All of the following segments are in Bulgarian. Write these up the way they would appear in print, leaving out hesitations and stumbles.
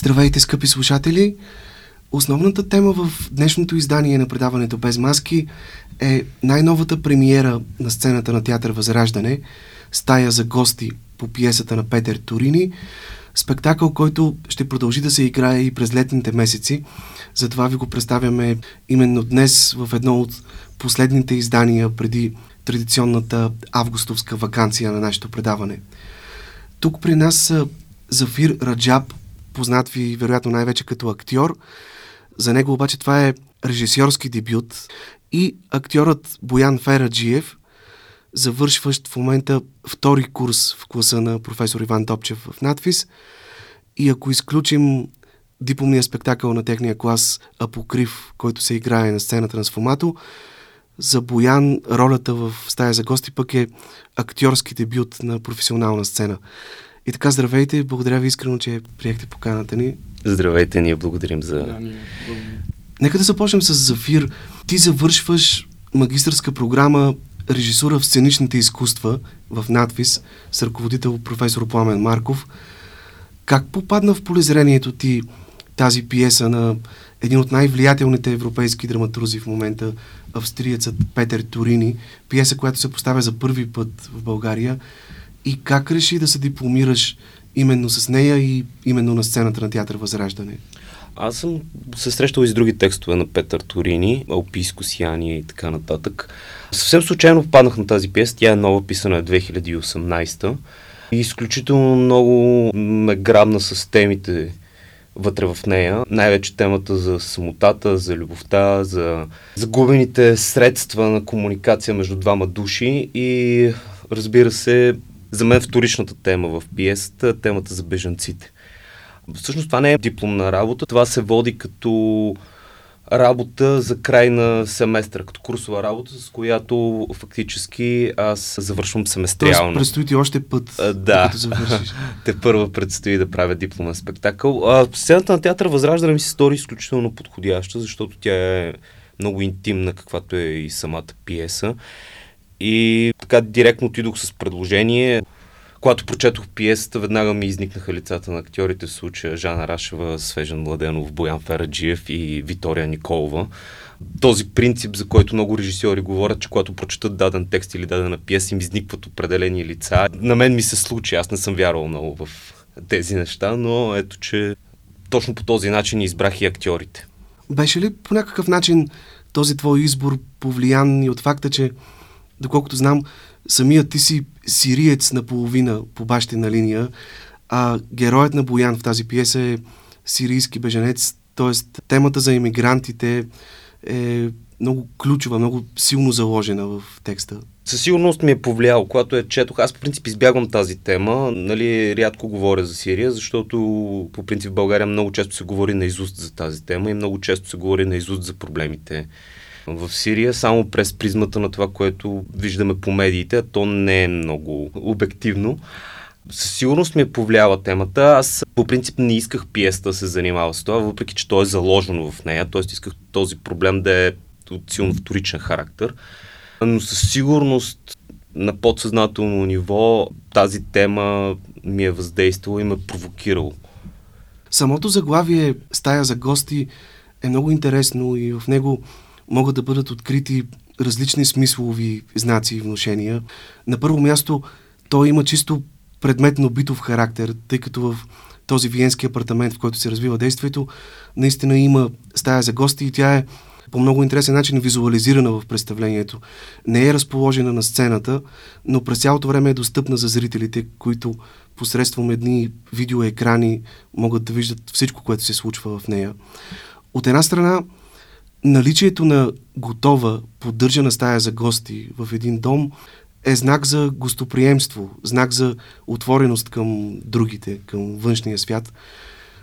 Здравейте, скъпи слушатели! Основната тема в днешното издание на предаването Без маски е най-новата премиера на сцената на Театър Възраждане „Стая за гости“ по пиесата на Петер Турини, спектакъл, който ще продължи да се играе и през летните месеци. Затова ви го представяме именно днес в едно от последните издания преди традиционната августовска ваканция на нашето предаване. Тук при нас са Зафир Раджаб, познат ви вероятно най-вече като актьор. За него обаче това е режисьорски дебют, и актьорът Боян Фераджиев, завършващ в момента втори курс в класа на професор Иван Добчев в НАТФИЗ. И ако изключим дипломния спектакъл на техния клас „Апокрив“, който се играе на сцената на Сфомато, за Боян ролята в „Стая за гости“ пък е актьорски дебют на професионална сцена. И така, здравейте, благодаря ви искрено, че приехте поканата ни. Здравейте, ние благодарим за... Нека да започнем с Зафир. Ти завършваш магистърска програма „Режисура в сценичните изкуства“ в НАТФИЗ с ръководител професор Пламен Марков. Как попадна в полезрението ти тази пиеса на един от най-влиятелните европейски драматурзи в момента, австриецът Петер Турини, пиеса, която се поставя за първи път в България, и как реши да се дипломираш именно с нея и именно на сцената на Театър Възраждане? Аз съм се срещал и с други текстове на Петър Турини, „Алпийско сияние“ и така нататък. Съвсем случайно попаднах на тази пиеса, тя е нова, писана е 2018-та и изключително много ме грабна с темите вътре в нея. Най-вече темата за самотата, за любовта, за загубените средства на комуникация между двама души и, разбира се, за мен вторичната тема в пиесата, темата за бежанците. Всъщност това не е дипломна работа, това се води като работа за край на семестър, като курсова работа, с която фактически аз завършвам семестриално. Тоест предстои ти още път, докато завършиш. Тепърва предстои да правя дипломен спектакъл. Сцената на Театър Възраждане ми се стори изключително подходяща, защото тя е много интимна, каквато е и самата пиеса. И така директно отидох с предложение. Когато прочетох пиесата, веднага ми изникнаха лицата на актьорите, в случая Жан Рашева, Свежен Младенов, Боян Фераджиев и Виктория Николова. Този принцип, за който много режисьори говорят, че когато прочетат даден текст или дадена пиеса, им изникват определени лица. На мен ми се случи, аз не съм вярвал много в тези неща, но ето, че точно по този начин избрах и актьорите. Беше ли по някакъв начин този твой избор повлиян и от факта, че доколкото знам, самият ти си сириец наполовина по бащина линия, а героят на Боян в тази пиеса е сирийски беженец, т.е. темата за имигрантите е много ключова, много силно заложена в текста. Със сигурност ми е повлияло, когато я четох. Аз по принцип избягвам тази тема, нали, рядко говоря за Сирия, защото по принцип в България много често се говори наизуст за тази тема и много често се говори наизуст за проблемите в Сирия, само през призмата на това, което виждаме по медиите, а то не е много обективно. Със сигурност ми повлиява темата. Аз по принцип не исках пиеста да се занимава с това, въпреки че то е заложено в нея, т.е. исках този проблем да е от силно вторичен характер. Но със сигурност на подсъзнателно ниво тази тема ми е въздействала и ме провокирала. Самото заглавие „Стая за гости“ е много интересно и в него могат да бъдат открити различни смислови знаци и внушения. На първо място, той има чисто предметно битов характер, тъй като в този виенски апартамент, в който се развива действието, наистина има стая за гости и тя е по много интересен начин визуализирана в представлението. Не е разположена на сцената, но през цялото време е достъпна за зрителите, които посредством едни видеоекрани могат да виждат всичко, което се случва в нея. От една страна, наличието на готова, поддържана стая за гости в един дом е знак за гостоприемство, знак за отвореност към другите, към външния свят.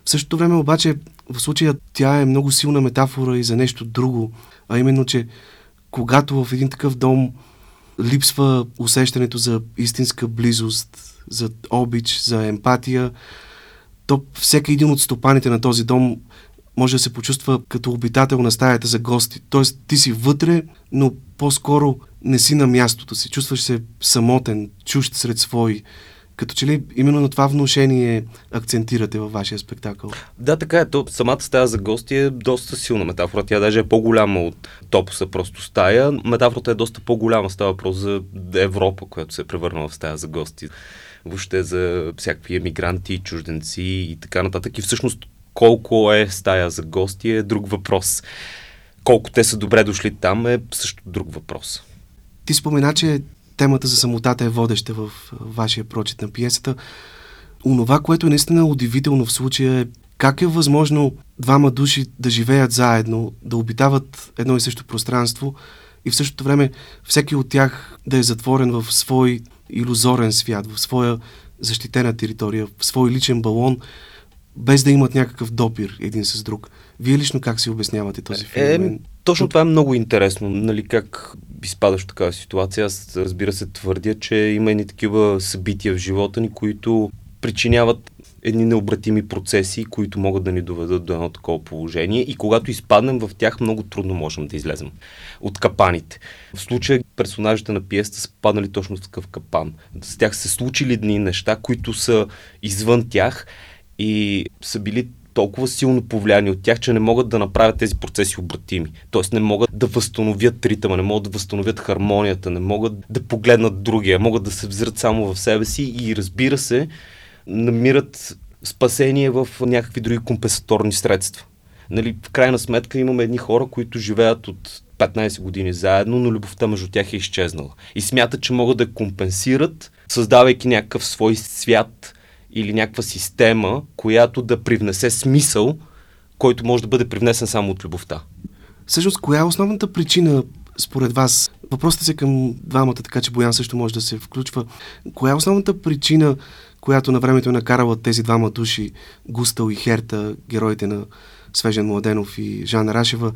В същото време обаче, в случая тя е много силна метафора и за нещо друго, а именно, че когато в един такъв дом липсва усещането за истинска близост, за обич, за емпатия, то всеки един от стопаните на този дом може да се почувства като обитател на стаята за гости. Тоест, ти си вътре, но по-скоро не си на мястото си. Чувстваш се самотен, чужд сред свои. Като че ли именно на това внушение акцентирате във вашия спектакъл? Да, така е. То, самата стая за гости е доста силна метафора. Тя даже е по-голяма от топоса просто стая. Метафората е доста по-голяма. Става въпрос за Европа, която се е превърнала в стая за гости. Въобще за всякакви емигранти, чужденци и така нататък. И всъщност колко е стая за гости е друг въпрос. Колко те са добре дошли там е също друг въпрос. Ти спомена, че темата за самотата е водеща в вашия прочит на пиесата. Онова, което наистина е удивително в случая е как е възможно двама души да живеят заедно, да обитават едно и също пространство и в същото време всеки от тях да е затворен в свой илюзорен свят, в своя защитена територия, в свой личен балон, без да имат някакъв допир един с друг. Вие лично как си обяснявате този феномен? Точно това е много интересно, нали, как изпадаш в такава ситуация. Аз, разбира се, твърдя, че има едни такива събития в живота ни, които причиняват едни необратими процеси, които могат да ни доведат до едно такова положение и когато изпаднем в тях, много трудно можем да излезем от капаните. В случая персонажите на пиесата са паднали точно в такъв капан. С тях се случили едни неща, които са извън тях и са били толкова силно повлияни от тях, че не могат да направят тези процеси обратими. Тоест не могат да възстановят ритъма, не могат да възстановят хармонията, не могат да погледнат другия, могат да се взират само в себе си и, разбира се, намират спасение в някакви други компенсаторни средства. Нали, в крайна сметка имаме едни хора, които живеят от 15 години заедно, но любовта между тях е изчезнала. И смятат, че могат да компенсират, създавайки някакъв свой свят или някаква система, която да привнесе смисъл, който може да бъде привнесен само от любовта. Всъщност, коя е основната причина според вас? Въпросът се към двамата, така че Боян също може да се включва. Коя е основната причина, която на времето е накарала тези двама души, Густал и Херта, героите на Свежен Младенов и Жан Рашева,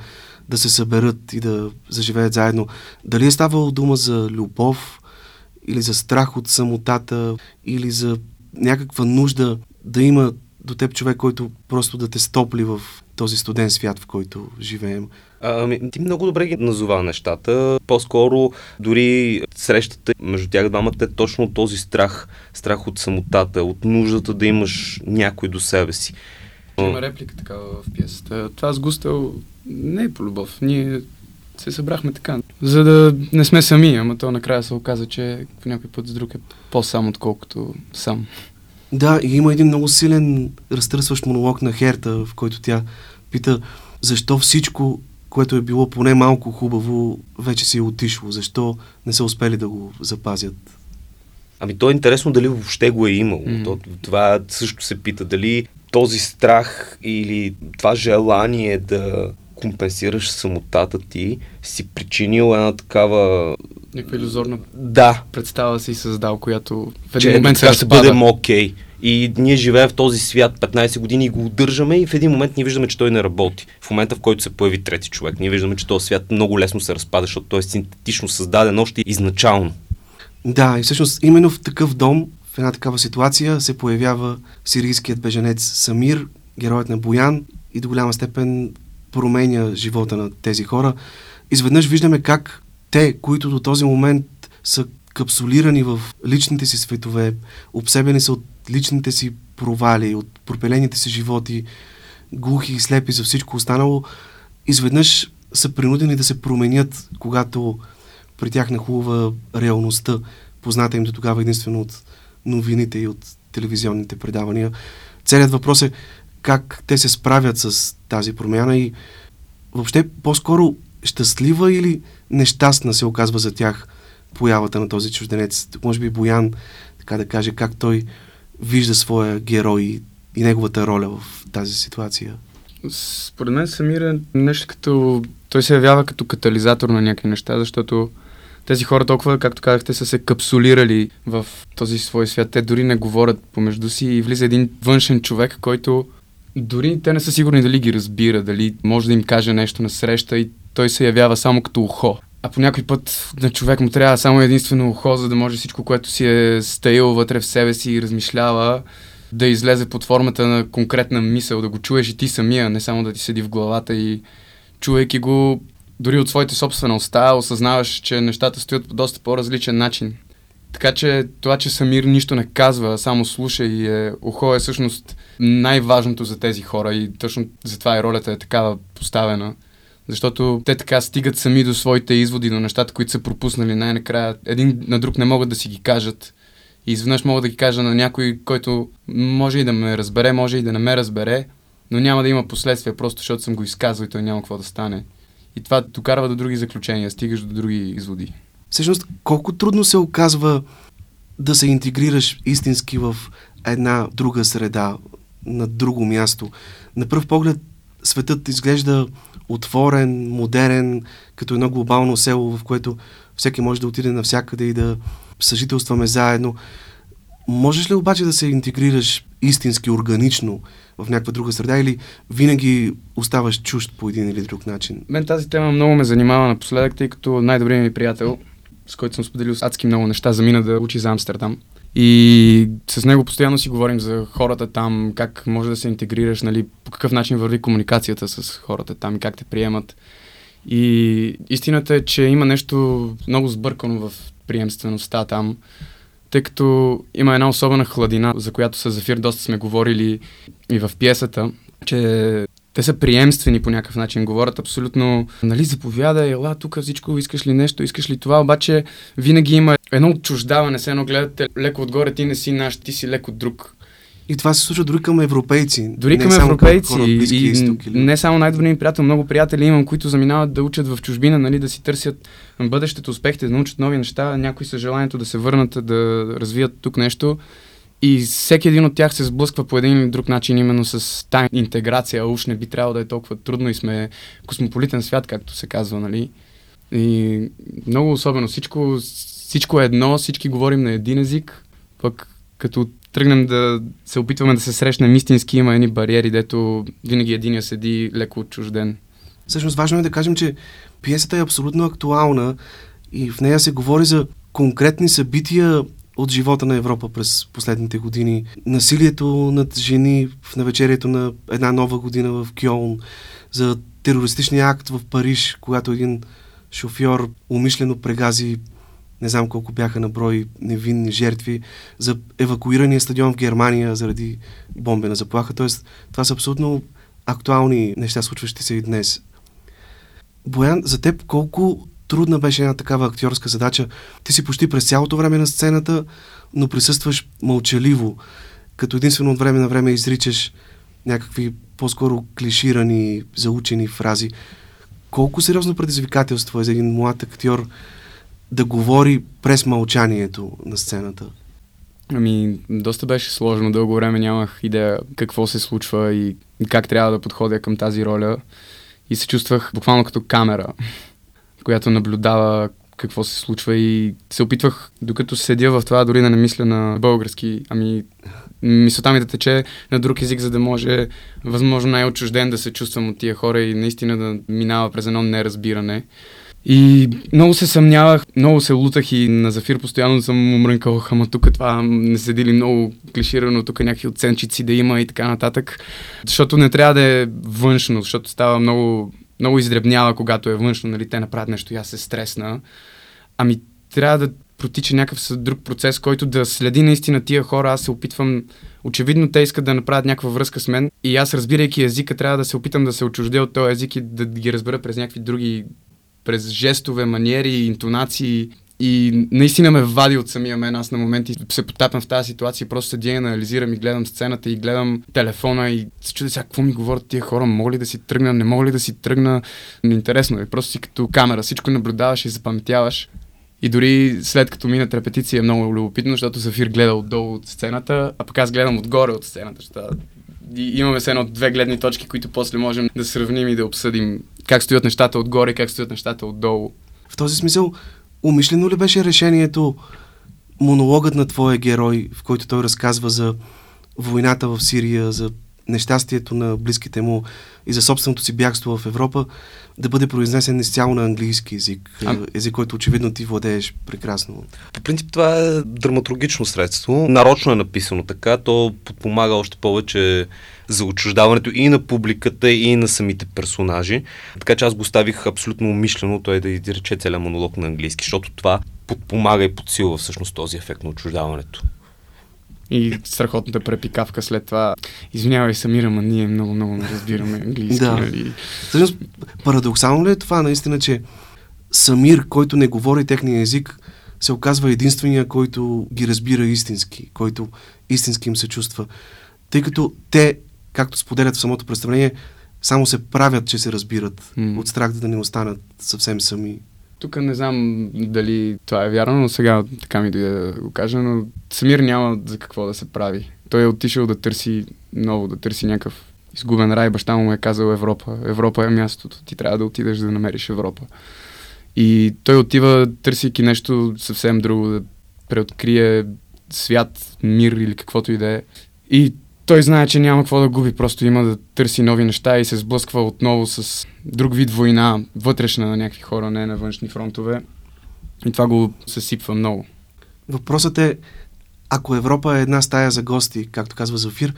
да се съберат и да заживеят заедно? Дали е ставало дума за любов или за страх от самотата или за някаква нужда да има до теб човек, който просто да те стопли в този студен свят, в който живеем? Ти много добре ги назова нещата. По-скоро дори срещата между тях двамата е точно този страх. Страх от самотата, от нуждата да имаш някой до себе си. Има реплика такава в пиесата. Това с Густал не е по любов. Ние се събрахме така, за да не сме сами, ама то накрая се оказа, че по някой път с друг е по-сам, отколкото сам. Да, и има един много силен разтърсващ монолог на Херта, в който тя пита защо всичко, което е било поне малко хубаво, вече си е отишло, защо не са успели да го запазят. То е интересно дали въобще го е имало. Това също се пита, дали този страх или това желание да компенсираш самотата ти, си причинил една такава... Някаква илюзорна представа си създал, която в един момент сега ще бъдем окей. И ние живеем в този свят 15 години и го удържаме и в един момент ние виждаме, че той не работи. В момента, в който се появи трети човек, ние виждаме, че този свят много лесно се разпада, защото той е синтетично създаден още изначално. Да, и всъщност именно в такъв дом, в една такава ситуация се появява сирийският беженец Самир, героят на Боян, и до голяма степен променя живота на тези хора. Изведнъж виждаме как те, които до този момент са капсулирани в личните си светове, обсебени са от личните си провали, от пропелените си животи, глухи и слепи за всичко останало, изведнъж са принудени да се променят, когато при тях нахлува реалността, позната им до тогава единствено от новините и от телевизионните предавания. Целият въпрос е как те се справят с тази промяна и въобще по-скоро щастлива или нещастна се оказва за тях появата на този чужденец. Може би Боян, така да каже, как той вижда своя герой и неговата роля в тази ситуация. Според мен Самир е нещо като... Той се явява като катализатор на някакви неща, защото тези хора толкова, както казахте, са се капсулирали в този свой свят. Те дори не говорят помежду си и влиза един външен човек, който дори те не са сигурни дали ги разбира, дали може да им каже нещо на среща и той се явява само като ухо. А по някой път на човек му трябва само единствено ухо, за да може всичко, което си е стаил вътре в себе си и размишлява, да излезе под формата на конкретна мисъл, да го чуеш и ти самия, не само да ти седи в главата и чуейки го дори от своите собствена уста, осъзнаваш, че нещата стоят по доста по-различен начин. Така че това, че Самир нищо не казва, само слуша и е ухо, е всъщност най-важното за тези хора и точно затова и ролята е такава поставена. Защото те така стигат сами до своите изводи, до нещата, които са пропуснали най-накрая. Един на друг не могат да си ги кажат. И изведнъж мога да ги кажа на някой, който може и да ме разбере, може и да не ме разбере, но няма да има последствия, просто защото съм го изказал и той няма какво да стане. И това докарва до други заключения, стигаш до други изводи. Всъщност, колко трудно се оказва да се интегрираш истински в една друга среда, на друго място. На пръв поглед светът изглежда отворен, модерен, като едно глобално село, в което всеки може да отиде навсякъде и да съжителстваме заедно. Можеш ли обаче да се интегрираш истински, органично в някаква друга среда или винаги оставаш чужд по един или друг начин? Мен тази тема много ме занимава напоследък, тъй като най-добрият ми приятел, с който съм споделил адски много неща, замина да учи за Амстердам. И с него постоянно си говорим за хората там, как може да се интегрираш, нали, по какъв начин върви комуникацията с хората там и как те приемат. И истината е, че има нещо много сбъркано в приемствеността там, тъй като има една особена хладина, за която с Зафир доста сме говорили и в пиесата, че те са приемствени по някакъв начин, говорят абсолютно, нали, заповядай, ела, тук всичко, искаш ли нещо, искаш ли това, обаче винаги има едно отчуждаване, се едно гледате леко отгоре, ти не си наш, ти си леко друг. И това се случва дори към европейци. Дори към европейци. Не само най-добрият приятел, много приятели имам, които заминават да учат в чужбина, нали, да си търсят бъдещето, успехите, да научат нови неща, някои са желанието да се върнат, да развият тук нещо. И всеки един от тях се сблъсква по един или друг начин именно с тая интеграция. Уж не би трябвало да е толкова трудно и сме космополитен свят, както се казва, нали. И много особено. Всичко е едно, всички говорим на един език, пък като тръгнем да се опитваме да се срещнем истински, има едни бариери, дето винаги единия седи леко отчужден. Всъщност важно е да кажем, че пиесата е абсолютно актуална и в нея се говори за конкретни събития от живота на Европа през последните години. Насилието над жени в навечерието на една нова година в Кьолн, за терористичния акт в Париж, когато един шофьор умишлено прегази не знам колко бяха на брой невинни жертви, за евакуирания стадион в Германия заради бомбена заплаха. Тоест, това са абсолютно актуални неща, случващи се и днес. Боян, за теб колко трудна беше една такава актьорска задача? Ти си почти през цялото време на сцената, но присъстваш мълчаливо, като единствено от време на време изричаш някакви по-скоро клиширани, заучени фрази. Колко сериозно предизвикателство е за един млад актьор да говори през мълчанието на сцената? Доста беше сложно. Дълго време нямах идея какво се случва и как трябва да подходя към тази роля. И се чувствах буквално като камера, която наблюдава какво се случва и се опитвах, докато седя в това, дори да не мисля на български. Мисълта ми да тече на друг език, за да може възможно най-отчужден да се чувствам от тия хора и наистина да минава през едно неразбиране. И много се съмнявах, много се лутах и на Зафир постоянно съм умрънкал, ама тук това не седили много клиширано, тук някакви оценчици да има и така нататък. Защото не трябва да е външно, защото става много, много издребнява, когато е външно, нали, те направят нещо и аз се стресна. Трябва да протича някакъв друг процес, който да следи наистина тия хора. Аз се опитвам, очевидно те искат да направят някаква връзка с мен и аз, разбирайки езика, трябва да се опитам да се отчуждя от този език и да ги разбера през някакви други, през жестове, маниери, интонации, и наистина ме вади от самия мен. Аз на моменти се потапям в тази ситуация, просто седя и анализирам и гледам сцената и гледам телефона и се чудя сега какво ми говорят тия хора, мога ли да си тръгна, не мога ли да си тръгна. Интересно е, просто си като камера, всичко наблюдаваш и запаметяваш. И дори след като минат репетиции е много любопитно, защото Зафир гледа отдолу от сцената, а пък аз гледам отгоре от сцената, защото имаме се едно от две гледни точки, които после можем да сравним и да обсъдим как стоят нещата отгоре, как стоят нещата отдолу. В този смисъл, умишлено ли беше решението монологът на твоя герой, в който той разказва за войната в Сирия, за нещастието на близките му и за собственото си бягство в Европа, да бъде произнесен изцяло на английски език. Език, който очевидно ти владееш прекрасно. По принцип това е драматургично средство. Нарочно е написано така. То подпомага още повече за отчуждаването и на публиката, и на самите персонажи. Така че аз го ставих абсолютно умишлено той да изрече целият монолог на английски, защото това подпомага и подсилва всъщност този ефект на отчуждаването. И страхотната препикавка след това. Извинявай, Самира, ма ние много не разбираме английски. Всъщност, парадоксално ли е това наистина, че Самир, който не говори техния език, се оказва единствения, който ги разбира истински, който истински им се чувства. Тъй като те, както споделят в самото представление, само се правят, че се разбират от страх да не останат съвсем сами. Тук не знам дали това е вярно, но сега така ми дойде да го кажа, но Самир няма за какво да се прави. Той е отишъл да търси ново, да търси някакъв изгубен рай. Баща му е казал Европа. Европа е мястото. Ти трябва да отидеш да намериш Европа. И той отива, търсейки нещо съвсем друго, да преоткрие свят, мир или каквото и да е. И той знае, че няма какво да губи, просто има да търси нови неща и се сблъсква отново с друг вид война, вътрешна на някакви хора, не на външни фронтове. И това го съсипва много. Въпросът е, ако Европа е една стая за гости, както казва Зафир,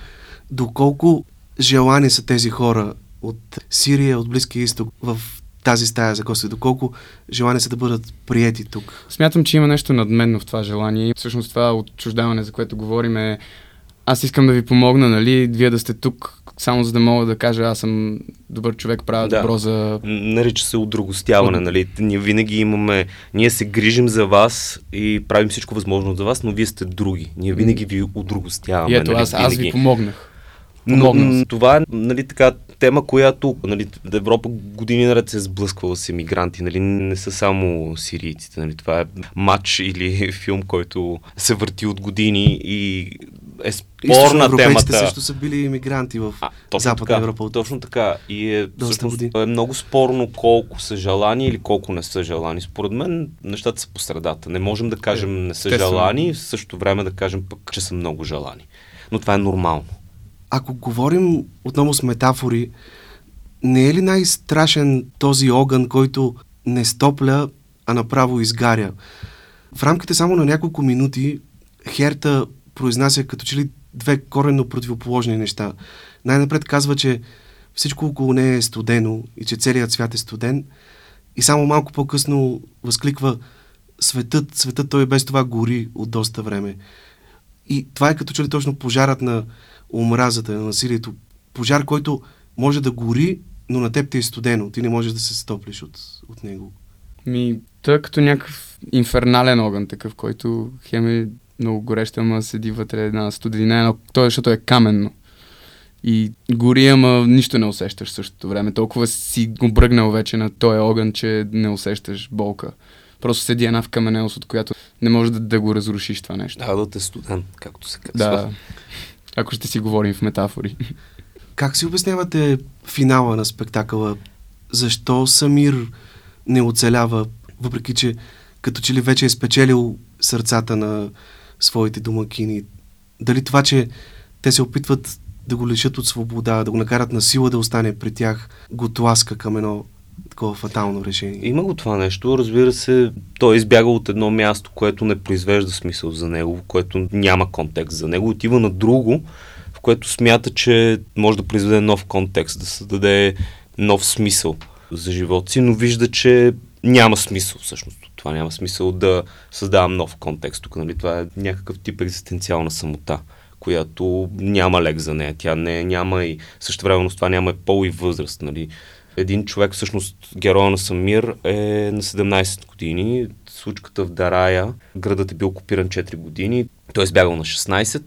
доколко желани са тези хора от Сирия, от Близкия изток в тази стая за гости, доколко желание са да бъдат приети тук? Смятам, че има нещо надменно в това желание. Всъщност това отчуждаване, за което говорим, е: аз искам да ви помогна, нали, вие да сте тук, само за да мога да кажа, аз съм добър човек, правя добро за... Нарича се отдрогостяване, нали, ние винаги имаме, ние се грижим за вас и правим всичко възможно за вас, но вие сте други, ние винаги ви отдрогостяваме. И ето, нали, аз ви помогнах. Но това е, нали, така тема, която, нали, Европа години наред се е сблъсквала с емигранти, нали, не са само сирийците, нали, това е матч или филм, който се върти от години и е спорна темата. Също са били имигранти в Западна Европа. Точно така. И е много спорно колко са желани или колко не са желани. Според мен нещата са по средата. Не можем да кажем не са желани, в същото време да кажем пък, че са много желани. Но това е нормално. Ако говорим отново с метафори, не е ли най-страшен този огън, който не стопля, а направо изгаря? В рамките само на няколко минути Херта произнася като че ли две коренно противоположни неща. Най-напред казва, че всичко около нея е студено и че целият свят е студен, и само малко по-късно възкликва: светът той без това гори от доста време. И това е като че ли точно пожарът на омразата, на насилието. Пожар, който може да гори, но на теб те е студено. Ти не можеш да се стоплиш от него. Той е като някакъв инфернален огън, такъв, който хем е много гореща, ама седи вътре една студена, той, защото е каменно. И гори, ама нищо не усещаш в същото време. Толкова си го бръгнал вече на този огън, че не усещаш болка. Просто седи една в каменелост, от която не можеш да го разрушиш това нещо. Да те студен, както се казва. Да, ако ще си говорим в метафори. Как си обяснявате финала на спектакъла? Защо Самир не оцелява, въпреки че като че ли вече е спечелил сърцата на своите домакини? Дали това, че те се опитват да го лишат от свобода, да го накарат на сила да остане при тях, го тласка към едно такова фатално решение? Има го това нещо. Разбира се, той избяга от едно място, което не произвежда смисъл за него, което няма контекст за него. Отива на друго, в което смята, че може да произведе нов контекст, да създаде нов смисъл за живота си, но вижда, че няма смисъл всъщност. Това няма смисъл да създавам нов контекст тук. Нали? Това е някакъв тип екзистенциална самота, която няма лек за нея. Тя не няма и същевременно това няма и пол и възраст. Нали? Един човек, всъщност героя на Самир, е на 17 години. Случката в Дарая, градът е бил окупиран 4 години. Той е избягал на 16,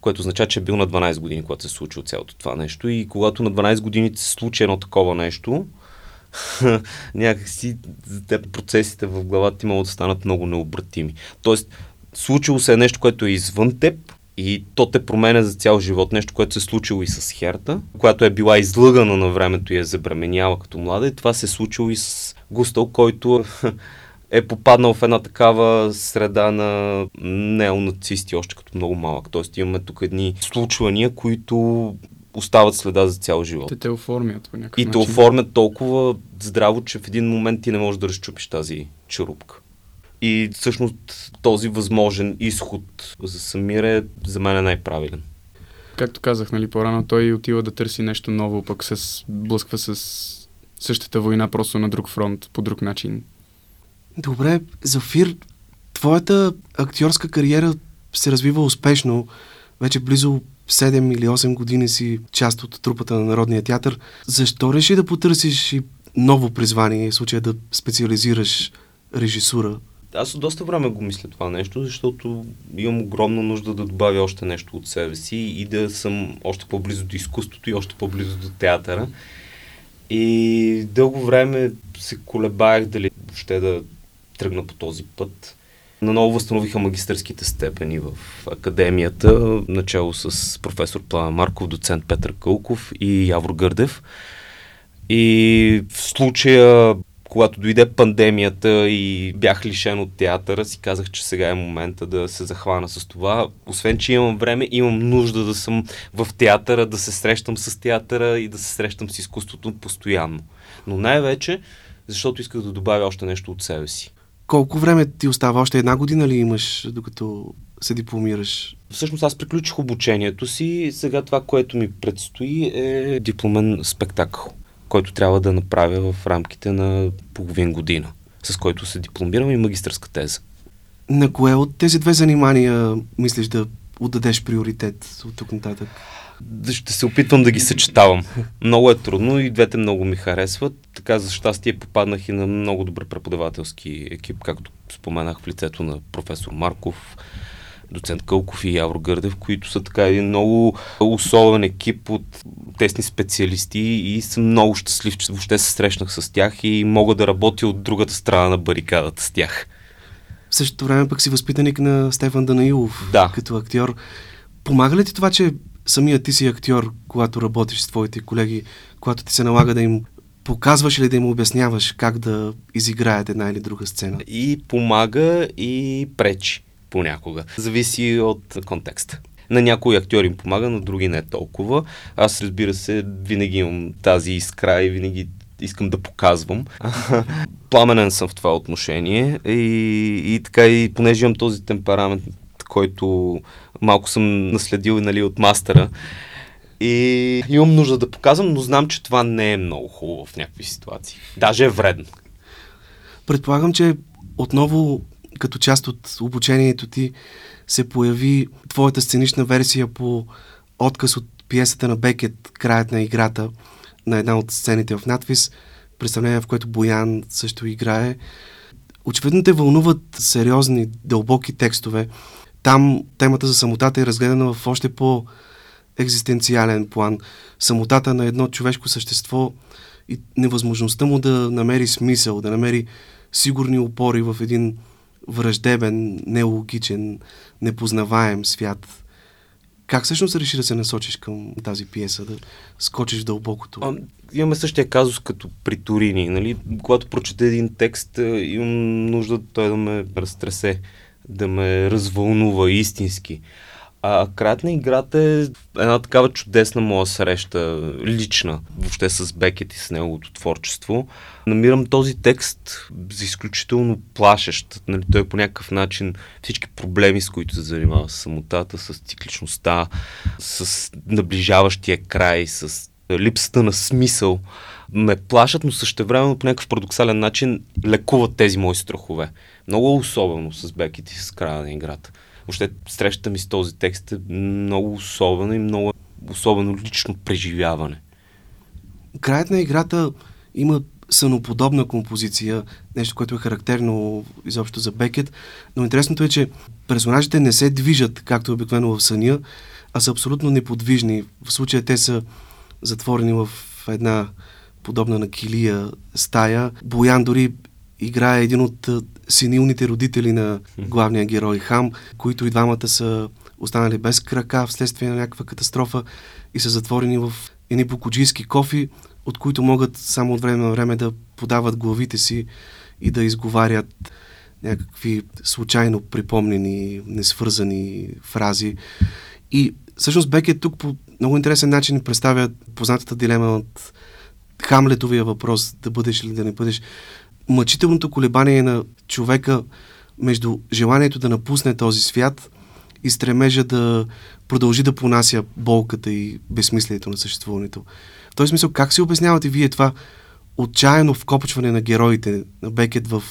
което означава, че е бил на 12 години, когато се случи от цялото това нещо. И когато на 12 години се случи едно такова нещо, някакси за теб процесите в главата ти могат да станат много необратими. Тоест, случило се е нещо, което е извън теб и то те променя за цял живот. Нещо, което се е случило и с Херта, която е била излъгана на времето и е забременяла като млада, и това се е случило и с Густав, който е попаднал в една такава среда на неонацисти още като много малък. Тоест, имаме тук едни случвания, които остават следа за цял живот. Те оформят по някакъв начин. И те оформят толкова здраво, че в един момент ти не можеш да разчупиш тази черупка. И всъщност този възможен изход за Самир е за мен е най-правилен. Както казах, нали, по-рано, той отива да търси нещо ново, пък се блъсква с същата война, просто на друг фронт, по друг начин. Добре, Зафир, твоята актьорска кариера се развива успешно. Вече близо 7 или 8 години си част от трупата на Народния театър. Защо реши да потърсиш и ново призвание, в случая да специализираш режисура? Аз от доста време го мисля това нещо, защото имам огромна нужда да добавя още нещо от себе си и да съм още по-близо до изкуството и още по-близо до театъра. И дълго време се колебаях дали въобще да тръгна по този път. Наново възстановиха магистърските степени в академията, начало с професор Пламен Марков, доцент Петър Кълков и Явор Гърдев. И в случая, когато дойде пандемията и бях лишен от театъра, си казах, че сега е момента да се захвана с това. Освен, че имам време, имам нужда да съм в театъра, да се срещам с театъра и да се срещам с изкуството постоянно. Но най-вече, защото исках да добавя още нещо от себе си. Колко време ти остава? Още една година ли имаш, докато се дипломираш? Всъщност аз приключих обучението си. Сега това, което ми предстои, е дипломен спектакъл, който трябва да направя в рамките на половин година, с който се дипломирам, и магистърска теза. На кое от тези две занимания мислиш да отдадеш приоритет от тук нататък? Ще се опитвам да ги съчетавам. Много е трудно и двете много ми харесват. Така, за щастие, попаднах и на много добър преподавателски екип, както споменах, в лицето на професор Марков, доцент Кълков и Явор Гърдев, които са така един много особен екип от тесни специалисти и съм много щастлив, че въобще се срещнах с тях и мога да работя от другата страна на барикадата с тях. В същото време пък си възпитаник на Стефан Данаилов, да, като актьор. Помага ли ти това, че самият ти си актьор, когато работиш с твоите колеги, когато ти се налага да им показваш или да им обясняваш как да изиграят една или друга сцена? И помага, и пречи понякога. Зависи от контекста. На някои актьори им помага, на други не толкова. Аз, разбира се, винаги имам тази искра и винаги искам да показвам. Пламенен съм в това отношение и така, и понеже имам този темперамент, който малко съм наследил, нали, от мастера. И имам нужда да показвам, но знам, че това не е много хубаво в някакви ситуации. Даже е вредно. Предполагам, че отново като част от обучението ти се появи твоята сценична версия по отказ от пиесата на Бекет "Краят на играта", на една от сцените в НАТФИЗ, представление, в което Боян също играе. Очевидно те вълнуват сериозни, дълбоки текстове. Там темата за самотата е разгледана в още по-екзистенциален план. Самотата на едно човешко същество и невъзможността му да намери смисъл, да намери сигурни опори в един враждебен, нелогичен, непознаваем свят. Как всъщност реши да се насочиш към тази пиеса, да скочиш в дълбокото? Имаме същия казус като при Турини. Нали? Когато прочета един текст, имам нужда той да ме разтресе, да ме развълнува истински. А "Краят на играта" е една такава чудесна моя среща, лична, въобще с Бекет и с неговото творчество. Намирам този текст за изключително плашещ. Нали, той по някакъв начин всички проблеми, с които се занимава, с самотата, с цикличността, с наближаващия край, с липсата на смисъл, ме плашат, но същевременно по някакъв парадоксален начин лекуват тези мои страхове. Много особено с Бекет и с "Края на играта". Въобще срещата ми с този текст е много особена и много особено лично преживяване. "Краят на играта" има съноподобна композиция, нещо, което е характерно изобщо за Бекет, но интересното е, че персонажите не се движат, както е обикновено в съня, а са абсолютно неподвижни. В случая те са затворени в една подобна на килия стая. Боян дори играе един от синилните родители на главния герой Хам, които и двамата са останали без крака вследствие на някаква катастрофа и са затворени в едни бокуджийски кофи, от които могат само от време на време да подават главите си и да изговарят някакви случайно припомнени, несвързани фрази. И всъщност Бекет тук по много интересен начин представя познатата дилема от Хамлетовия въпрос, да бъдеш или да не бъдеш. Мъчителното колебание на човека между желанието да напусне този свят и стремежа да продължи да понася болката и безсмислието на съществуването. В този смисъл, как си обяснявате вие това отчаяно вкопчване на героите на Бекет в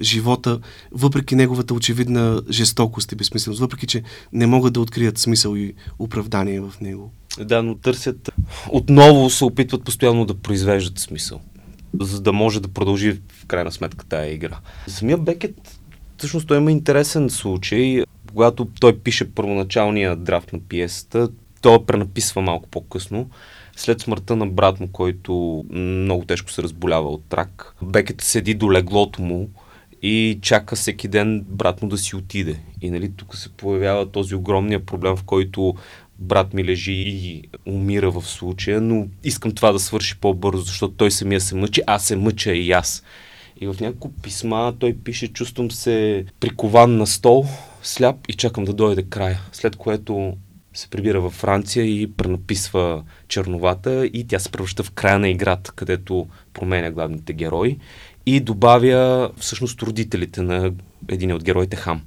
живота, въпреки неговата очевидна жестокост и безсмисленост, въпреки че не могат да открият смисъл и оправдание в него? Да, но търсят, отново се опитват постоянно да произвеждат смисъл, за да може да продължи в крайна сметка тая игра. Самия Бекет, всъщност той има интересен случай. Когато той пише първоначалния драфт на пиесата, той пренаписва малко по-късно. След смъртта на брат му, който много тежко се разболява от рак, Бекет седи до леглото му и чака всеки ден брат му да си отиде. И нали, тук се появява този огромния проблем, в който брат ми лежи и умира в случая, но искам това да свърши по-бързо, защото той самия се мъчи, аз се мъча и аз. И в няколко писма той пише: чувствам се прикован на стол, сляп и чакам да дойде края. След което се прибира във Франция и пренаписва Черновата и тя се превръща в края на играта, където променя главните герои и добавя всъщност родителите на един от героите, Хам.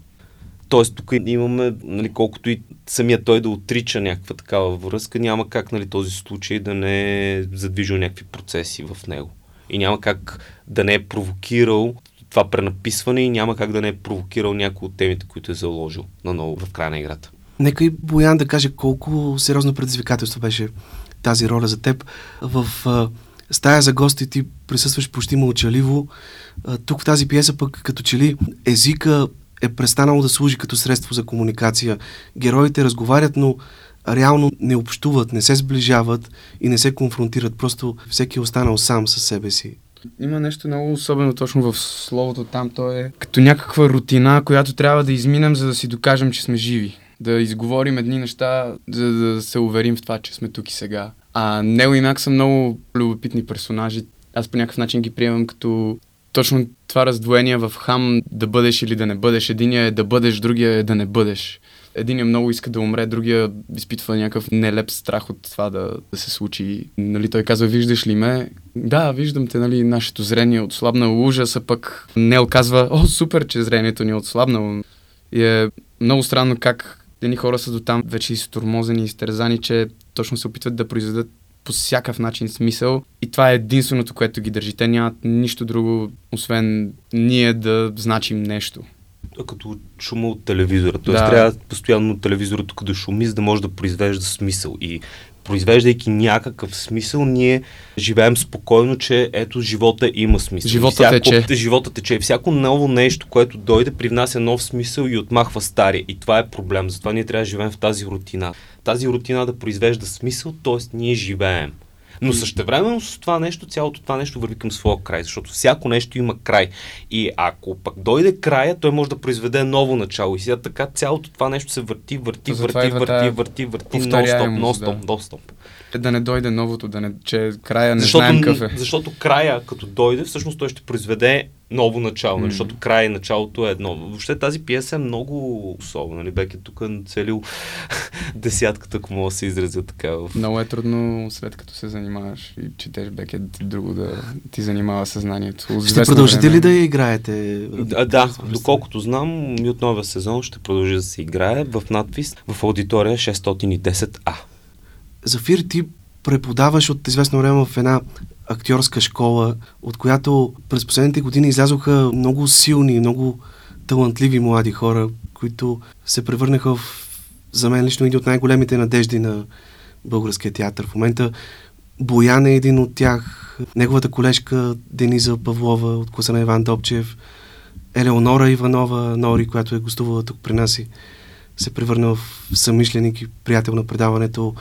Тоест тук имаме, нали, колкото и самия той да отрича някаква такава връзка, няма как, нали, този случай да не е задвижил някакви процеси в него. И няма как да не е провокирал това пренаписване и няма как да не е провокирал някои от темите, които е заложил наново в края на играта. Нека и Боян да каже колко сериозно предизвикателство беше тази роля за теб. В Стая за гости ти присъстваш почти мълчаливо. Тук в тази пиеса пък като че ли езика е престанало да служи като средство за комуникация. Героите разговарят, но реално не общуват, не се сближават и не се конфронтират. Просто всеки е останал сам със себе си. Има нещо много особено точно в словото там. То е като някаква рутина, която трябва да изминем, за да си докажем, че сме живи. Да изговорим едни неща, за да се уверим в това, че сме тук и сега. А Нел и Мак са много любопитни персонажи. Аз по някакъв начин ги приемам като точно това раздвоение в Хам, да бъдеш или да не бъдеш. Единия е да бъдеш, другия е да не бъдеш. Единия много иска да умре, другия изпитва някакъв нелеп страх от това да се случи. Нали, той казва: виждаш ли ме? Да, виждам те, нали, нашето зрение е отслабнало. Ужаса пък Нел казва: о, супер, че зрението ни е отслабнало. И е много странно как едни хора са дотам вече изтормозени и изтерзани, че точно се опитват да произведат по всякакъв начин смисъл. И това е единственото, което ги държи. Те нямат нищо друго, освен ние да значим нещо. Като шума от телевизора. Тоест трябва постоянно телевизора тук да шуми, за да може да произвежда смисъл. И произвеждайки някакъв смисъл, ние живеем спокойно, че ето, живота има смисъл. Живота тече. Всяко ново нещо, което дойде, привнася нов смисъл и отмахва стария. И това е проблем. Затова ние трябва да живеем в тази рутина. Тази рутина да произвежда смисъл, т.е. ние живеем. Но същевременно с това нещо, цялото това нещо върви към своя край, защото всяко нещо има край. И ако пък дойде края, той може да произведе ново начало. И сега така цялото това нещо се върти нон-стоп. Да не дойде новото, че края не знаем какъв е. Защото края, като дойде, всъщност той ще произведе ново начало, нали? Защото края и началото е едно. Въобще тази пиеса е много особена. Нали? Бекет тук е нацелил десятката, ако мога да се изразя така. Много е трудно, след като се занимаваш и четеш Бекет, друго да ти занимава съзнанието. Ще продължите ли да я играете? Да, доколкото знам, и от новия сезон ще продължи да се играе в НАТФИЗ, в аудитория 610А. Зафир, ти преподаваш от известно време в една актьорска школа, от която през последните години излязоха много силни, много талантливи млади хора, които се превърнаха в, за мен лично, един от най-големите надежди на българския театър. В момента Боян е един от тях, неговата колежка Дениза Павлова от класа на Иван Добчев, Елеонора Иванова, Нори, която е гостувала тук при нас и се превърна в съмишленик и приятел на предаването,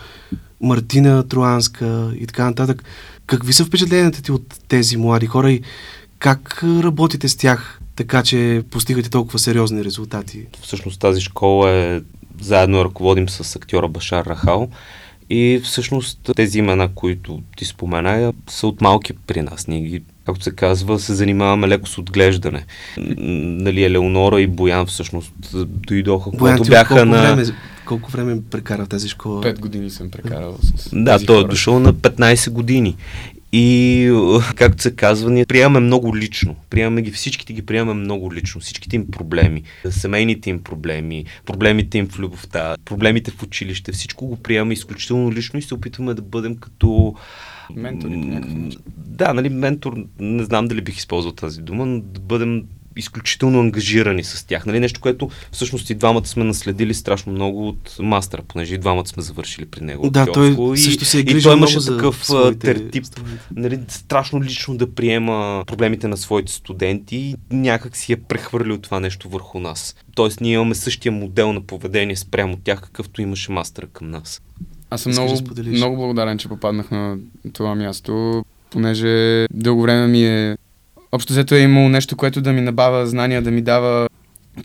Мартина Труанска и така нататък. Какви са впечатленията ти от тези млади хора и как работите с тях, така че постигате толкова сериозни резултати? Всъщност тази школа заедно ръководим с актьора Башар Рахал и всъщност тези имена, които ти спомена, са от малки при нас. Ние ги както се казва, се занимаваме леко с отглеждане. Нали, Елеонора и Боян всъщност дойдоха, когато бяха на... Колко време прекарал тази школа? 5 години съм прекарал с... Да, той е дошъл на 15 години. И, както се казва, ние приемаме много лично. Приемаме много лично. Всичките им проблеми, семейните им проблеми, проблемите им в любовта, проблемите в училище, всичко го приемаме изключително лично и се опитваме да бъдем като... Ментори. Да, нали, ментор, не знам дали бих използвал тази дума, но да бъдем изключително ангажирани с тях. Нали, нещо, което всъщност и двамата сме наследили страшно много от мастера, понеже и двамата сме завършили при него. Да, той също се е грижил. И той имаше такъв тертип, нали, страшно лично да приема проблемите на своите студенти и някак си е прехвърлил това нещо върху нас. Тоест ние имаме същия модел на поведение спрямо тях, какъвто имаше мастера към нас. Аз съм много благодарен, че попаднах на това място, понеже дълго време ми е... Общо взето е имало нещо, което да ми набавя знания, да ми дава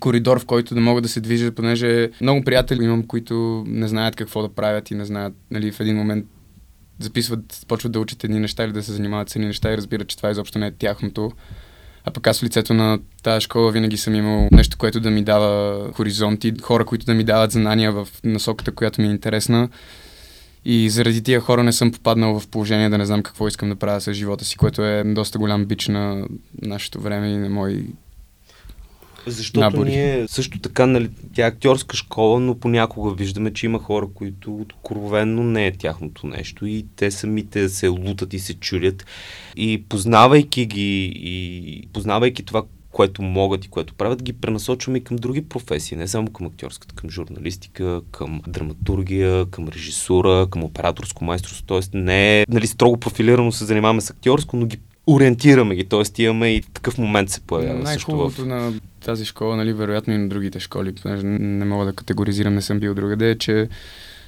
коридор, в който да мога да се движа, понеже много приятели имам, които не знаят какво да правят и не знаят, нали, в един момент записват, почват да учат едни неща или да се занимават с едни неща и разбират, че това изобщо не е тяхното. А пък аз в лицето на тази школа винаги съм имал нещо, което да ми дава хоризонти, хора, които да ми дават знания в насоката, която ми е интересна. И заради тия хора не съм попаднал в положение да не знам какво искам да правя с живота си, което е доста голям бич на нашето време и на мои... Защото набори. Ние също така, нали, тя е актьорска школа, но понякога виждаме, че има хора, които откровенно не е тяхното нещо и те самите се лутат и се чудят. И познавайки ги и познавайки това, което могат и което правят, ги пренасочваме и към други професии, не само към актьорската, към журналистика, към драматургия, към режисура, към операторско майсторство, т.е. не е, нали, строго профилирано се занимаваме с актьорско, но ги ориентираме ги, т.е. имаме и такъв момент се появява. Най-хубавото на тази школа, нали, вероятно и на другите школи, понеже не мога да категоризирам, не съм бил другаде, е, че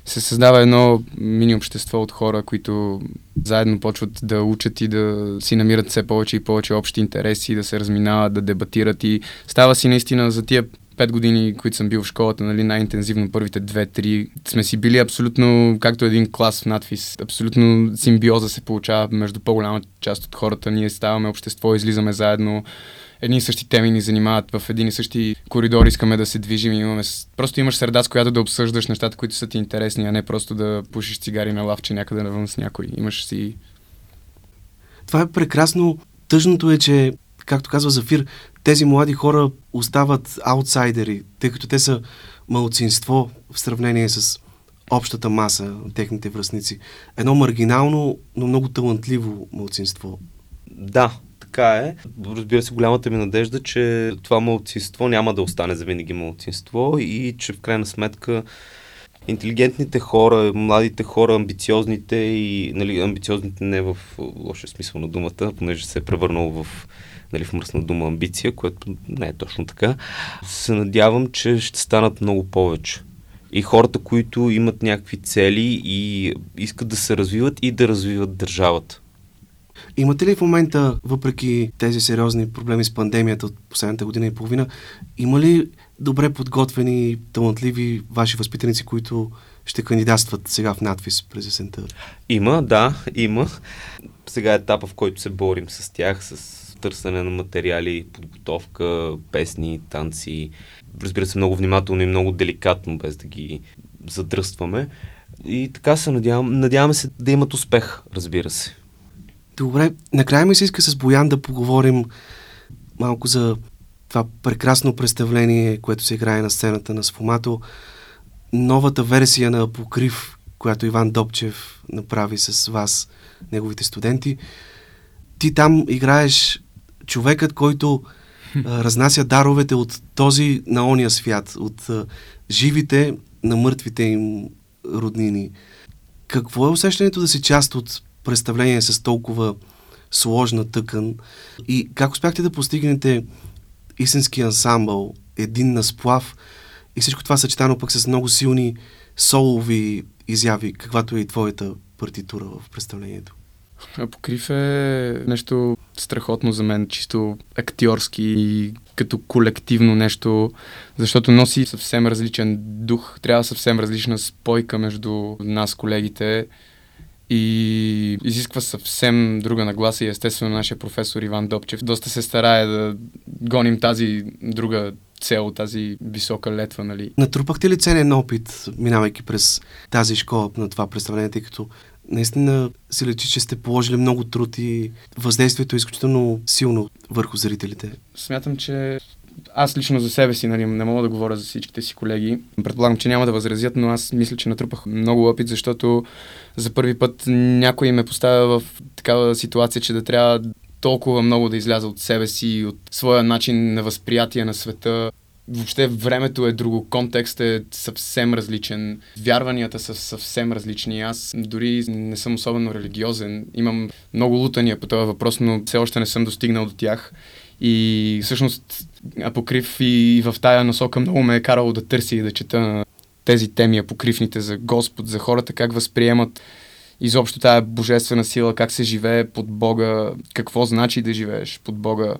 се създава едно мини общество от хора, които заедно почват да учат и да си намират все повече и повече общи интереси, да се разминават, да дебатират и става си наистина за тия 5 години, които съм бил в школата, нали, най-интензивно първите 2-3, сме си били абсолютно както един клас в НАТФИЗ. Абсолютно симбиоза се получава между по-голямата част от хората. Ние ставаме общество, излизаме заедно. Едни и същи теми ни занимават, в един и същи коридор искаме да се движим и имаме... Просто имаш среда, с която да обсъждаш нещата, които са ти интересни, а не просто да пушиш цигари на лавче някъде навън с някой. Имаш си... Това е прекрасно. Тъжното е, че, както казва Зафир, тези млади хора остават аутсайдери, тъй като те са малцинство в сравнение с общата маса, техните връстници. Едно маргинално, но много талантливо малцинство. Да. Така е. Разбира се, голямата ми надежда, че това малцинство няма да остане завинаги малцинство и че в крайна сметка интелигентните хора, младите хора, амбициозните и, нали, амбициозните не в лошия смисъл на думата, понеже се е превърнал в, нали, в мръсна дума амбиция, което не е точно така. Се надявам, че ще станат много повече. И хората, които имат някакви цели и искат да се развиват и да развиват държавата. Имате ли в момента, въпреки тези сериозни проблеми с пандемията от последната година и половина, има ли добре подготвени и талантливи ваши възпитаници, които ще кандидатстват сега в НАТФИЗ през есента? Има, да, има. Сега е етапа, в който се борим с тях, с търсене на материали, подготовка, песни, танци. Разбира се, много внимателно и много деликатно, без да ги задръстваме. И така се надявам. Надяваме се да имат успех, разбира се. Добре, накрая ми се иска с Боян да поговорим малко за това прекрасно представление, което се играе на сцената на Сфомато. Новата версия на Покрив, която Иван Добчев направи с вас, неговите студенти. Ти там играеш човекът, който разнася даровете от този на ония свят, от живите на мъртвите им роднини. Какво е усещането да си част от представление с толкова сложна тъкан и как успяхте да постигнете истински ансамбъл, единна сплав и всичко това съчетано пък с много силни солови изяви, каквато е и твоята партитура в представлението? Апокриф е нещо страхотно за мен, чисто актьорски и като колективно нещо, защото носи съвсем различен дух, трябва съвсем различна спойка между нас, колегите. и изисква съвсем друга нагласа и естествено нашия професор Иван Добчев доста се старае да гоним тази друга цел, тази висока летва, нали. Натрупахте ли ценен опит, минавайки през тази школа на това представление, тъй като наистина се лечи, че сте положили много труд и въздействието е изключително силно върху зрителите? Смятам, че аз лично за себе си, нали, не мога да говоря за всичките си колеги. Предполагам, че няма да възразят, но аз мисля, че натрупах много опит, защото за първи път някой ме поставя в такава ситуация, че да трябва толкова много да изляза от себе си и от своя начин на възприятие на света. Въобще времето е друго, контекстът е съвсем различен, вярванията са съвсем различни. Аз дори не съм особено религиозен, имам много лутания по този въпрос, но все още не съм достигнал до тях. И всъщност Апокриф и в тая насока много ме е карало да търся и да чета тези теми апокрифните за Господ, за хората, как възприемат изобщо тая божествена сила, как се живее под Бога, какво значи да живееш под Бога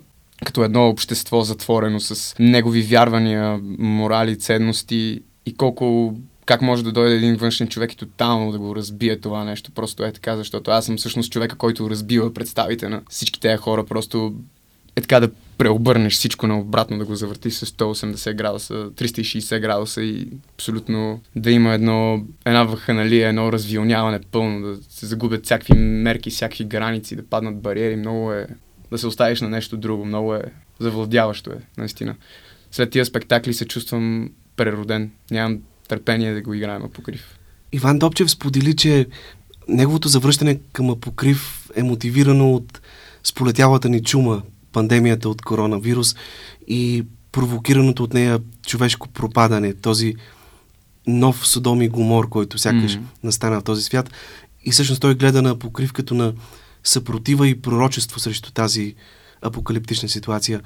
като едно общество затворено с негови вярвания, морали, ценности и колко, как може да дойде един външен човек и тотално да го разбие това нещо. Просто е така, защото аз съм всъщност човека, който разбива представите на всички тези хора. Просто е така да преобърнеш всичко наобратно, да го завъртиш с 180 градуса, 360 градуса и абсолютно да има една ваханалия, едно развилняване пълно, да се загубят всякакви мерки, всякакви граници, да паднат бариери. Много е да се оставиш на нещо друго, много е завладяващо е, наистина. След тия спектакли се чувствам прероден. Нямам търпение да го играем Апокриф. Иван Добчев сподели, че неговото завръщане към Апокриф е мотивирано от сполетялата ни чума, пандемията от коронавирус и провокираното от нея човешко пропадане, този нов Содом и Гомор, който сякаш настана в този свят. И всъщност той гледа на Апокриф като на съпротива и пророчество срещу тази апокалиптична ситуация.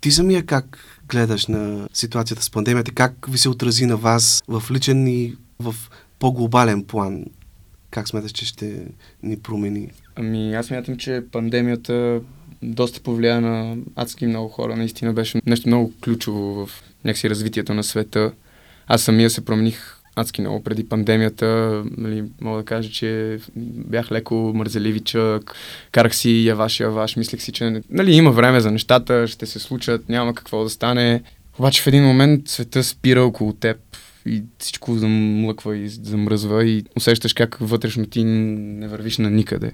Ти самия как гледаш на ситуацията с пандемията? Как ви се отрази на вас в личен и в по-глобален план? Как смяташ, че ще ни промени? Ами аз смятам, че пандемията доста повлия на адски много хора. Наистина беше нещо много ключово в някакси развитието на света. Аз самия се промених адски много преди пандемията. Нали, мога да кажа, че бях леко мързеливичък, карах си яваш, мислех си, че нали, има време за нещата, ще се случат, няма какво да стане. Обаче в един момент света спира около теб и всичко замлъква и замръзва и усещаш как вътрешно ти не вървиш на никъде.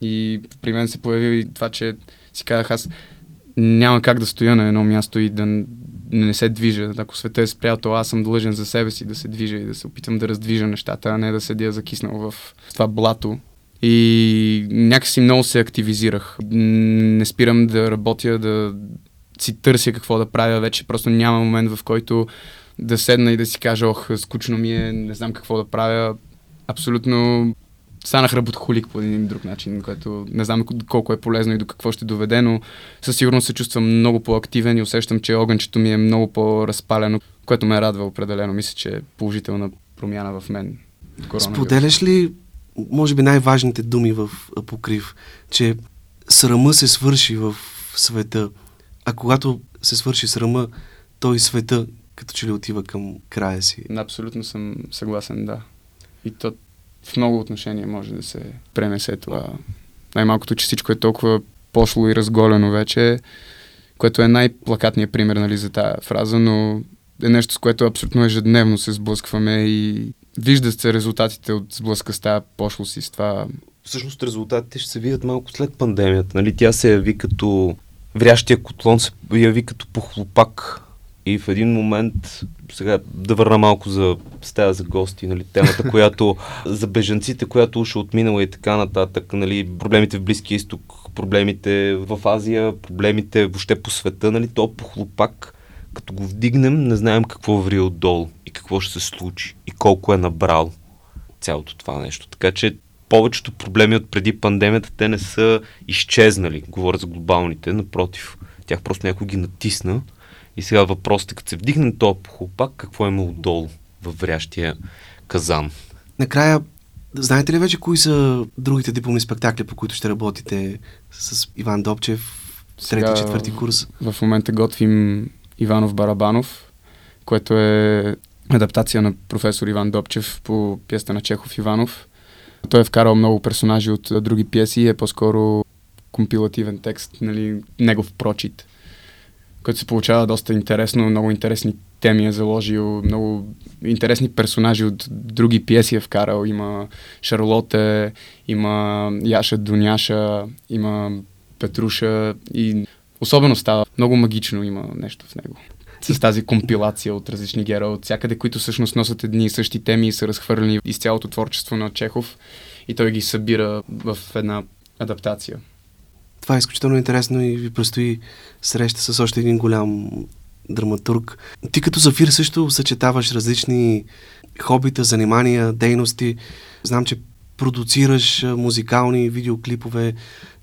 И при мен се появи това, че си казах, аз няма как да стоя на едно място и да не се движа. Ако света е спрял, то аз съм длъжен за себе си да се движа и да се опитам да раздвижа нещата, а не да седя закиснал в това блато. И някакси много се активизирах. Не спирам да работя, да си търся какво да правя вече. Просто няма момент, в който да седна и да си кажа, скучно ми е, не знам какво да правя. Абсолютно станах работохолик по един друг начин, което не знам колко е полезно и до какво ще доведе, но със сигурност се чувствам много по-активен и усещам, че огънчето ми е много по-разпалено, което ме радва определено. Мисля, че е положителна промяна в мен. Споделяш ли, може би, най-важните думи в Апокриф, че срама се свърши в света, а когато се свърши срама, той света като че ли отива към края си? Абсолютно съм съгласен, да. И то в много отношения може да се пренесе това. Най-малкото, че всичко е толкова пошло и разголено вече, което е най-плакатният пример, нали, за тая фраза, но е нещо, с което абсолютно ежедневно се сблъскваме и виждат се резултатите от сблъска с тая пошлост и с това. Всъщност резултатите ще се видят малко след пандемията. Нали? Тя се яви като врящия котлон, се яви като похлопак. И в един момент, сега да върна малко за Стая за гости, нали, темата, която за бежанците, която уж е отминала и така нататък, нали, проблемите в Близкия изток, проблемите в Азия, проблемите въобще по света, нали, то похлопак, като го вдигнем, не знаем какво ври отдолу и какво ще се случи и колко е набрал цялото това нещо. Така че повечето проблеми от преди пандемията, те не са изчезнали, говоря за глобалните, напротив, тях просто някой ги натисна. И сега въпросът е, като се вдигнем този похлопак, какво е имало долу във врящия казан? Накрая, знаете ли вече кои са другите дипломни спектакли, по които ще работите с Иван Добчев, трети, четвърти курс? В момента готвим Иванов Барабанов, което е адаптация на професор Иван Добчев по пиеста на Чехов Иванов. Той е вкарал много персонажи от други пиеси и е по-скоро компилативен текст, нали, негов прочит, който се получава доста интересно, много интересни теми е заложил, много интересни персонажи от други пиеси е вкарал. Има Шарлоте, има Яша Дуняша, има Петруша и особено става много магично, има нещо в него. С тази компилация от различни герои от всякъде, които всъщност носят едни и същи теми и са разхвърлени из цялото творчество на Чехов и той ги събира в една адаптация. Това е изключително интересно и ви предстои среща с още един голям драматург. Ти като Зафир също съчетаваш различни хобита, занимания, дейности. Знам, че продуцираш музикални видеоклипове.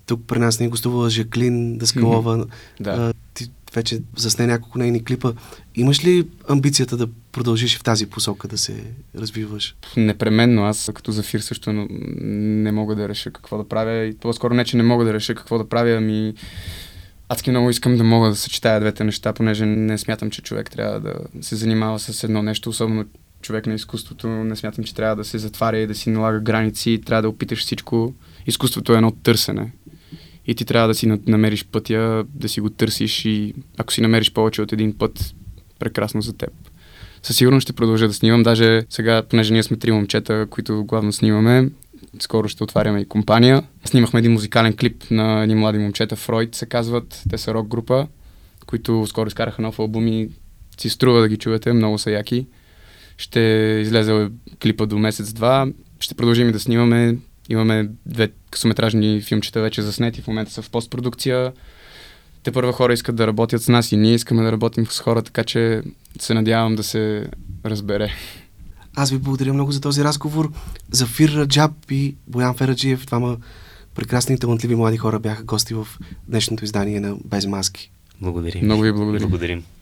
Тук при нас не е гостувала Жаклин Даскалова. Да. Ти вече засне няколко нейни клипа. Имаш ли амбицията да продължиш в тази посока, да се развиваш? Непременно. Аз като Зафир също не мога да реша какво да правя. И по-скоро не, че не мога да реша какво да правя, ами адски много искам да мога да съчетая двете неща, понеже не смятам, че човек трябва да се занимава с едно нещо, особено човек на изкуството. Не смятам, че трябва да се затваря и да си налага граници. Трябва да опиташ всичко. Изкуството е едно търсене. И ти трябва да си намериш пътя, да си го търсиш и ако си намериш повече от един път, прекрасно за теб. Със сигурност ще продължа да снимам. Даже сега, понеже ние сме 3 момчета, които главно снимаме, скоро ще отваряме и компания. Снимахме един музикален клип на едни млади момчета, Фройд се казват. Те са рок група, които скоро изкараха нов албум и си струва да ги чуете, много са яки. Ще излезе клипа до месец-два. Ще продължим и да снимаме. Имаме 2 късометражни филмчета вече заснети, в момента са в постпродукция. Те първа хора искат да работят с нас и ние искаме да работим с хора, така че се надявам да се разбере. Аз ви благодаря много за този разговор. Зафир Раджаб и Боян Фераджиев, двама прекрасни и талантливи млади хора, бяха гости в днешното издание на Без маски. Благодарим. Много ви благодарим. Благодарим.